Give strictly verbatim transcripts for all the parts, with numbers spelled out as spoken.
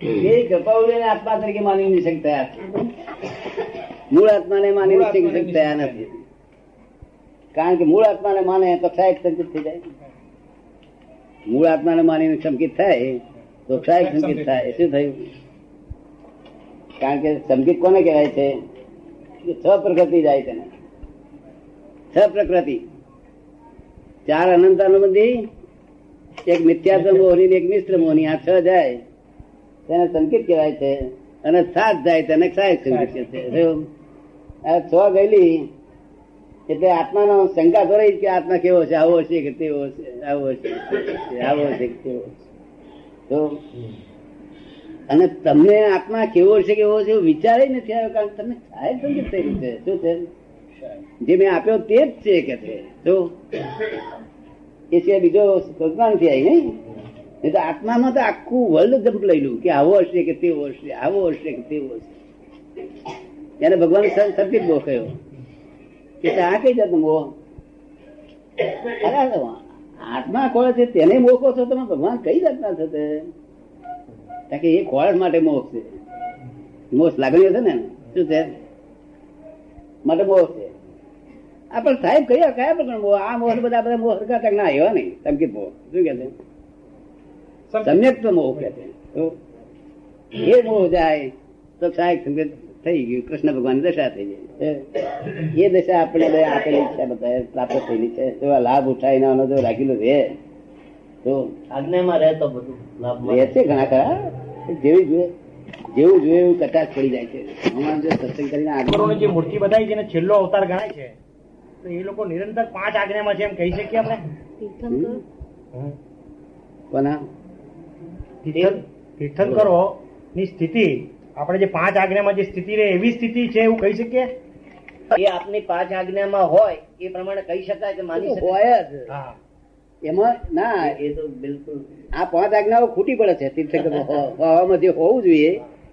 यही कृपा ने आत्मा तरीके मानी नहीं सकता, मूल आत्मा ने मानी नहीं सकता नहीं, कारण के मूल आत्मा ने माने तो क्षय संकित थी जाए। मूल आत्मा ने मानी शंकित થાય तो क्षय संकित થાય। શું થયું? કારણ કે સંકિત કોને કહેવાય છે? છ પ્રકૃતિ જાય તેને, છ પ્રકૃતિ, ચાર અનંતાનુબંધી, એક મિથ્યાત્વ મોહની ને એક મિશ્ર મોહની, આ છ જાય તેને સંકિત કહેવાય છે, અને સાત જાય તેને ક્ષાય સંકિત છે। આ છ ગયેલી એટલે આત્માનો શંકા તો રહી કે આત્મા કેવો છે, આવો છે કે તેવો છે, આવો છે આવો છે કે તેવો છે। અને તમને આત્મા કેવો છે કેવો છે એવું વિચાર નથી આવ્યો, કારણ તમને ક્ષાય સંકિત થયેલું છે। શું છે? જે મેં આપ્યો તે જ છે કે તે તો એ છે, બીજો સજ્ઞાન થી આવી નહીં। એ તો આત્મામાં તો આખું વર્લ્ડ જંપલાયેલું કે આવો હશે કે તેવો હશે, આવો હશે કે તેવો હશે। ત્યારે ભગવાન સંકિત બો કહ્યો કે આ કઈ જાતનો મોહ? આત્મા ખોળે છે તેને મોકો છો તમે, ભગવાન કઈ જાતના છો તે? કારણ કે એ ખોળાટ માટે મોહ છે, મોહ લાગણીઓ છે ને, શું છે માટે મોહ છે। આપણે સાહેબ કયા કયા પ્રકાર મોહ? આ મોહ બધા બધા મોહ સરકાર તક ના આવ્યા નહીં, સંકિત મોહ શું કે છે? સમ્યક્ત મોહ કે એ મોહ જાય તો સહાયક સંકેત થઈ ગયું, કૃષ્ણ ભગવાન દશા થઈ જાય। એ દશા આપણે આપેલી છે, બધા પ્રાપ્ત થયેલી છે, એવા લાભ ઉઠાવીને આનો જો રાખેલો રહે તો આજ્ઞામાં રહે તો બધું લાભ રહે છે ઘણા ખરા। જેવી જોઈએ જેવું જોઈએ એવું કટાક્ષ પડી જાય છે। હમણાં જો સત્સંગ કરીને આગળ જે મૂર્તિ બતાવી જેને છેલ્લો અવતાર ગણાય છે તો એ લોકો નિરંતર પાંચ આજ્ઞામાં છે એમ કહી શકીએ આપણે? કોના તીર્થંકરો ની સ્થિતિ આપણે જે પાંચ આજ્ઞામાં જે સ્થિતિ રહે એવી સ્થિતિ છે એવું કહી શકીએ? એ આપની પાંચ આજ્ઞામાં હોય એ પ્રમાણે કહી શકાય કે માની હોય જ એમાં ના? એ તો બિલકુલ આ પાંચ આજ્ઞાઓ ખૂટી પડે છે તીર્થંકર હવામાં, જે હોવું જોઈએ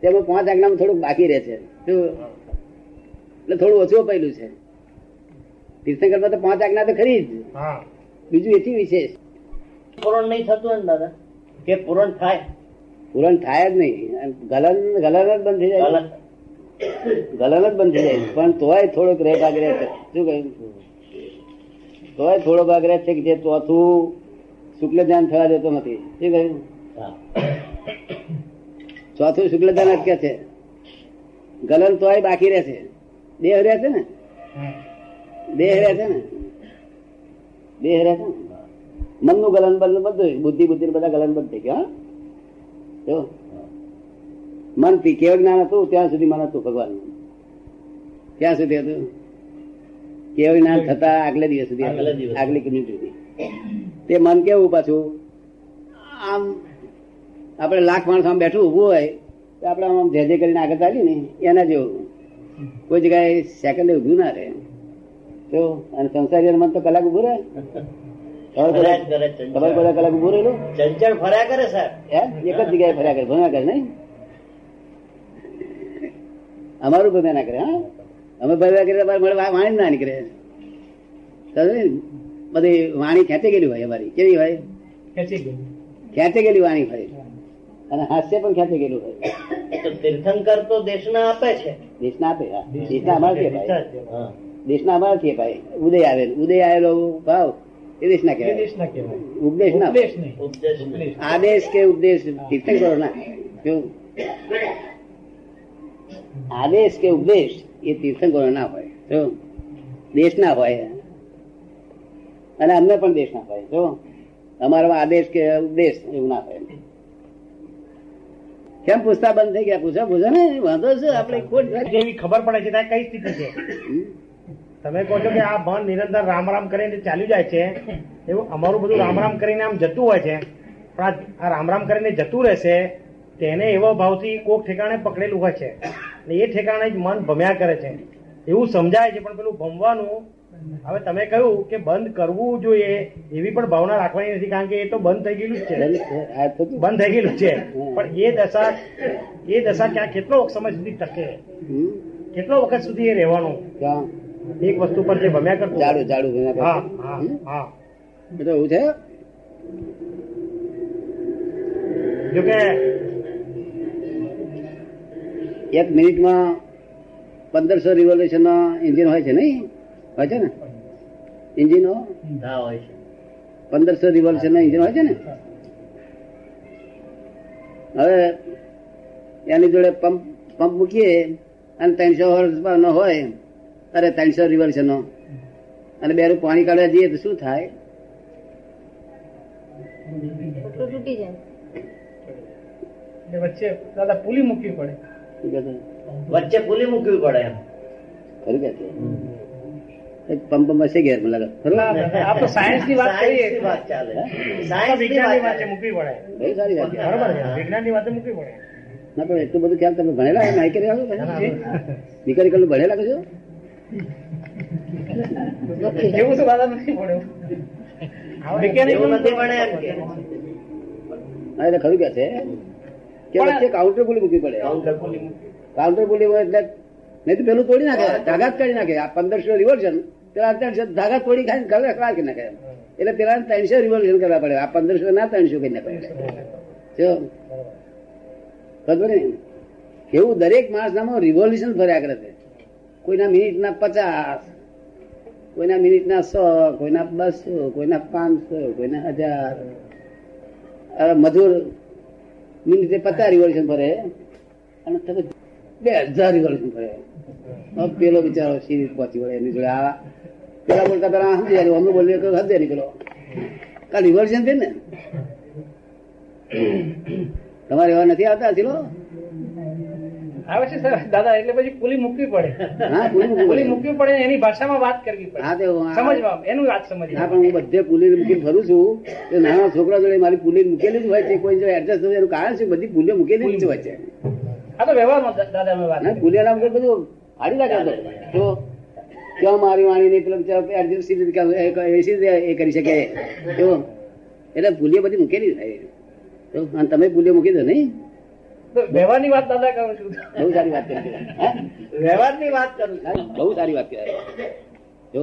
તેમાં પાંચ આજ્ઞામાં થોડુંક બાકી રહે છે, એટલે થોડું ઓછું અપાયેલું છે। તીર્થંકરમાં તો પાંચ આજ્ઞા તો ખરી જ, બીજું એથી વિશેષ પૂરણ નહીં થતું ને દાદા? કે પૂરણ થાય? પૂરણ થાય જ નહીં, ગલન ગલન જ બંધ થઈ જાય, ગલન જ બંધ થઈ જાય, પણ તોય થોડોક રે ભાગ રહે છે। શું કહ્યું? તોય થોડો ભાગ રહે છે કે જે ચોથું શુક્લ ધ્યાન થવા દેતો નથી। શું કહ્યું? ચોથું શુક્લ ધ્યાન અટકે છે, ગલન તોય બાકી રહે છે, દેહ રહે છે ને, દેહ રહે છે ને, દેહ રહે છે ને, મનનું ગલન બંધ બધું, બુદ્ધિ બુદ્ધિ બધા ગલન બંધ થઈ ગયા। જો મનથી કેવળ જ્ઞાન હતું ત્યાં સુધી મન હતું ભગવાન, ત્યાં સુધી હતું કેવળ જ્ઞાન થતા આગલે દિવસ સુધી, આગલી મિનિટ સુધી તે મન કેવું પાછું આમ આપણે લાખ માણસ આમ બેઠું ઉભું હોય તો આપણે આમ જે જે કરીને આગળ ચાલીએ ને એના જેવું કોઈ જગ્યાએ સેકન્ડે ઉભું ના રહે તો। અને સંસારી મન તો કલાક ઉભું રહે, ખબર બધા કલાક ઉભું રહેલું, ચંચળ ફર્યા કરે સાહેબ, એક જ જગ્યાએ ફર્યા કરે, ભણ્યા કરે નહીં। અમારું બધા ના કરે, હા અમે ભરવા કરીએ વાણી ના નીકળે, બધી વાણી ખેંચી ગયેલી હોય અમારી, કેવી હોય? ખેંચી ગયેલી વાણી હોય, અને હાસ્ય પણ ખેંચી ગયેલું હોય। તીર્થંકર તો દેશના આપે છે, દેશના આપે, દેશના અમારથી ભાઈ, દેશના અમારથી ભાઈ, ઉદય આવેલો, ઉદય આવેલો ભાવ ઉપદેશ ના કહેવાય, ઉપદેશ ના, આદેશ કે ઉપદેશ તીર્થંકરો ના, આદેશ કે ઉપદેશ એ તીર્થંકરો ના હોય, જો દેશ ના હોય, અને અમને પણ દેશ ના હોય, જો અમારામાં આદેશ કે ઉપદેશ એવું ના હોય। કેમ પૂછતા બંધ થઈ ગયા? પૂછો પૂછો ને, વાંધો છે આપણે ખોટ જેવી ખબર પડે છે ત્યાં કઈ સ્થિતિ છે। તમે કહો છો કે આ મન નિરંતર રામ રામ કરીને ચાલ્યું જાય છે, એવું અમારું બધું રામ રામ કરીને આમ જતું હોય છે, પણ આ રામ રામ કરીને જતું રહેશે તેને એવા ભાવથી કોક ઠેકાણે પકડેલું હોય છે, એ ઠેકાણે જ મન ભમ્યા કરે છે એવું સમજાય છે, પણ પેલું ભમવાનું હવે તમે કહ્યું કે બંધ કરવું જોઈએ એવી પણ ભાવના રાખવાની નથી, કારણ કે એ તો બંધ થઈ ગયેલું જ છે, બંધ થઈ ગયેલું છે, પણ એ દશા એ દશા ક્યાં કેટલો સમય સુધી ટકે, કેટલો વખત સુધી એ રહેવાનું? ક્યાં એક વસ્તુ પર જે ભમ્યા કરતું જાડું જાડું બધું એવું છે, જોકે એક મિનિટમાં પંદરસો રિવોલ્યુશન ઇન્જિન હોય છે નહીં? હોય છે ને ઇન્જિનો? હોય છે. પંદરસો રિવોલ્યુશન ઇન્જિન હોય છે ને. હવે એની જોડે પંપ પંપ મૂકીએ અને ત્રણસો હોર્સપાવરનો હોય, અરે ત્રણસો રિવોલ્યુશનનો, અને બેરું પાણી કાઢવા જઈએ તો શું થાય? તૂટી જાય. એટલે વચ્ચે દાદા પુલી મૂકવી પડે. વચ્ચે પુલી મૂકવી પડે એમ ખરું કે પંપ હશે ઘેર મને લાગે. સાયન્સ ની વાત ચાલે, મૂકવી પડે. સારી વાત વિજ્ઞાન ની વાતે મૂકવી પડે. ના પણ એટલું બધું ખ્યાલ તમે ભણેલા નીકળી ભણેલા કશો એવું તો દાદા નથી ભણ્યું. ખરું કે છે કે કાઉન્ટર બોલી મૂકવી પડે. કાઉન્ટર બોલી એટલે નહીં તો પેલું તોડી નાખે, ધાગાત કાઢી નાખે. આ પંદરસો રિવોલ્યુશન પેલા ધાગાત તોડી ખાઈને રાખી નાખે, એટલે પેલા ત્રણસો રિવોલ્યુશન કરવા પડે. આ પંદરસો ના ત્રણસો કરી નાખે. એવું દરેક માણસ નામાં રિવોલ્યુશન ફર્યા કરે છે. કોઈના મિનિટના પચાસ, કોઈના મિનિટના સો, કોઈના બસો, કોઈના પાંચસો, કોઈના હજાર. મધુર મિનિટે પચાસ રિવોલ્યુશન ફરે અને બે હજાર રિવોલ્યુશન ફરે. પેલો બિચારો સીધી પહોંચી વળે એની જોડે. આ પેલા બોલતા પેલા સમજી અમે બોલીએ હદે નહીં. પેલો કાલ રિવોલ્યુશન થઈ ને તમારે એવા નથી આવતા હશે. આવે છે સર દાદા, એટલે પછી પુલી મૂકવી પડે. હા, પુલી મૂકવી પડે. એની ભાષામાં વાત કરવી પડે. હા, તો સમજવા એનું વાત સમજ. હા, પણ હું બધે પુલી મૂકીને ફરું છું. નાના છોકરા જોડે મારી પુલી મૂકેલી જ હોય છે. કોઈ જો એડજસ્ટ થયું એનું કારણ છે બધી પુલીઓ મૂકેલી જ હોય છે. હા, તો વ્યવહારમાં દાદા અમે વાત પુલી નામ બધું હાડી લાગે તો ક્યાં મારી વાણી નહીં. પેલો એડજસ્ટ એ કરી શકે એવો, એટલે પુલીઓ બધી મૂકેલી થાય. તમે પુલીઓ મૂકી દો નહીં. વ્યવહારની વાત દાદા કરું છું. બહુ સારી વાત કરી. વ્યવહારની વાત કરું છું. બહુ સારી વાત કરી. જો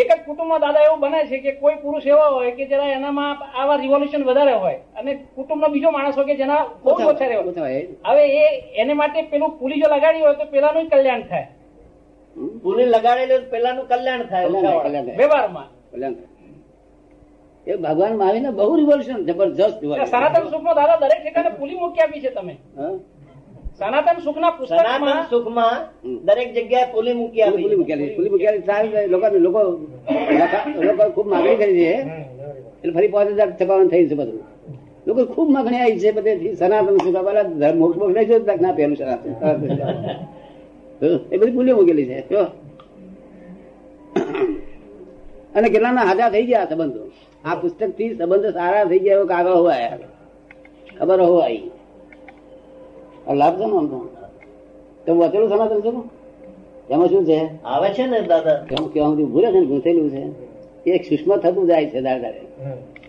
એક જ કુટુંબમાં દાદા એવું બને છે કે કોઈ પુરુષ એવા હોય કે જરા એનામાં આવા રિવોલ્યુશન વધારે હોય, અને કુટુંબનો બીજો માણસ હોય કે જેના બહુ ઓછા હોય. હવે એ એને માટે પેલું પુલી જો લગાડી હોય તો પેલાનું કલ્યાણ થાય. પુલી લગાડેલી હોય પેલાનું કલ્યાણ થાય. વ્યવહારમાં કલ્યાણ એ ભગવાન માં આવીને બહુ રિવોલ્યુશન જબરજસ્ત. સનાતન સુખ નો દાદા દરેક ઠેકાને પુલી મૂકી આપી છે તમે. સનાતન સુખ ના સનાતન સુખ માં દરેક જગ્યાએ પુલી મૂકી આપી. પુલી મૂકી પુલી મૂકી લોકો લોકો લોકો ખૂબ માગણી કરી છે. એટલે ફરી પાંચ હજાર છપાવન થઈ છે બધું. લોકો ખૂબ માગણી આવી છે બધે સનાતન સુખ. પેલા ધર્મ મોક્ષ મોક્ષ નહીં જોતા ના પહેલું સનાતન એ બધી પુલી મૂકેલી છે. અને કેટલાના હાજા થઈ ગયા સંબંધો. આ પુસ્તક થી સંબંધો સારા થઈ ગયા. કાગળ હોવાય ખબર હોવાય લાભ છે ને. આમ તો તમે વચેલું સનાતન છો એમાં શું છે આવે છે ને દાદા એમ કેવા ભૂલે છે ને ગૂંથેલું છે. એક સુષ્મા થતું જાય છે દાદા.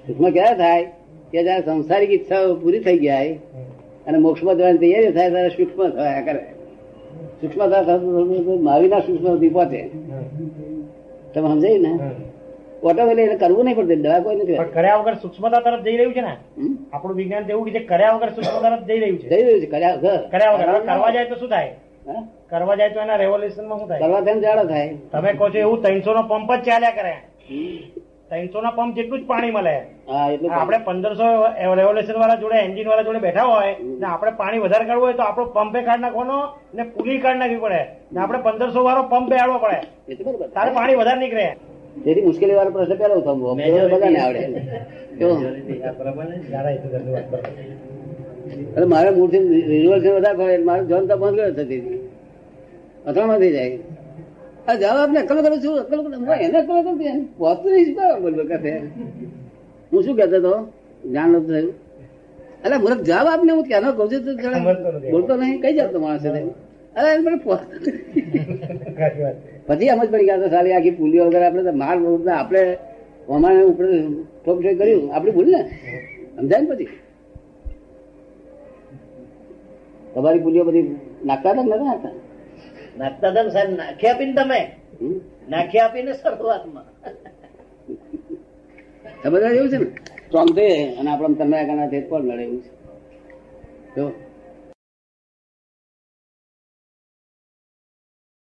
સુષ્મા ક્યારે થાય કે જયારે સંસારિક ઈચ્છાઓ પૂરી થઈ જાય અને મોક્ષમાં જવાની તૈયારી થાય ત્યારે સૂક્ષ્મ થયા કરે. સૂક્ષ્મ થયા માવીના સૂક્ષ્મ પહોંચે. તમે સમજાય ને ઓટોમેટિક કરવું નહીં પડતું. દવા કોઈ નથી કર્યા વગર સૂક્ષ્મતા તરફ જઈ રહ્યું છે ને આપણું વિજ્ઞાન. એવું કે કર્યા વગર સૂક્ષ્મતા તરફ જઈ રહ્યું છે. જઈ રહ્યું છે કર્યા વગર. કર્યા વગર કરવા જાય તો શું થાય? કરવા જાય તો એના રેવોલ્યુશનમાં શું થાય? કરવા થઈને જાડો થાય. તમે કહો છો એવું ત્રણસો નો પંપ જ ચાલ્યા કરે. ત્રણસો ના પંપ જેટલું જ પાણી મળે. આપણે પંદરસો રેવોલ્યુશન વાળા જોડે એન્જિન વાળા જોડે બેઠા હોય ને આપણે પાણી વધારે કાઢવું હોય તો આપણો પંપે કાઢ નાખવાનો ને પુલી કાઢ નાખવી પડે ને આપણે પંદરસો વાળો પંપે આડવો પડે તારે પાણી વધારે નીકળે. તેથી મુશ્કેલી વાળો પ્રશ્ન પેલો થવો બધાને આવડે. મારે મૂળથી રિવોલ્યુશન વધારે પડે મારે જોન તો બંધ ગયો થતી અથડામાં થઈ જાય. જવાબ ને અકલ કરું છું. અકલ એને અકલ કરતી પહોંચતું નહીં. હું શું કહેતો હતો ધ્યાન નતું થયું. એટલે મુરખ જવાબ આપને હું ક્યાં કઉ છું બોલતો નહીં. કઈ જતો માણસ પછી એમ જ પડી ગયા. સારી આખી પુલીઓ વગર આપણે માર આપણે અમારે ઉપર ઠોક ઠોક કર્યું આપણે બોલ ને સમજાય ને. પછી તમારી પુલીઓ બધી નાખતા હતા નતા નાખતા નાખતા હતા ને સાહેબ. નાખી આપીને તમે નાખી આપીને શરૂઆતમાં એવું છે ને સ્ટ્રોંગ થઈ અને આપણે તમને આગળ લડે એવું છે.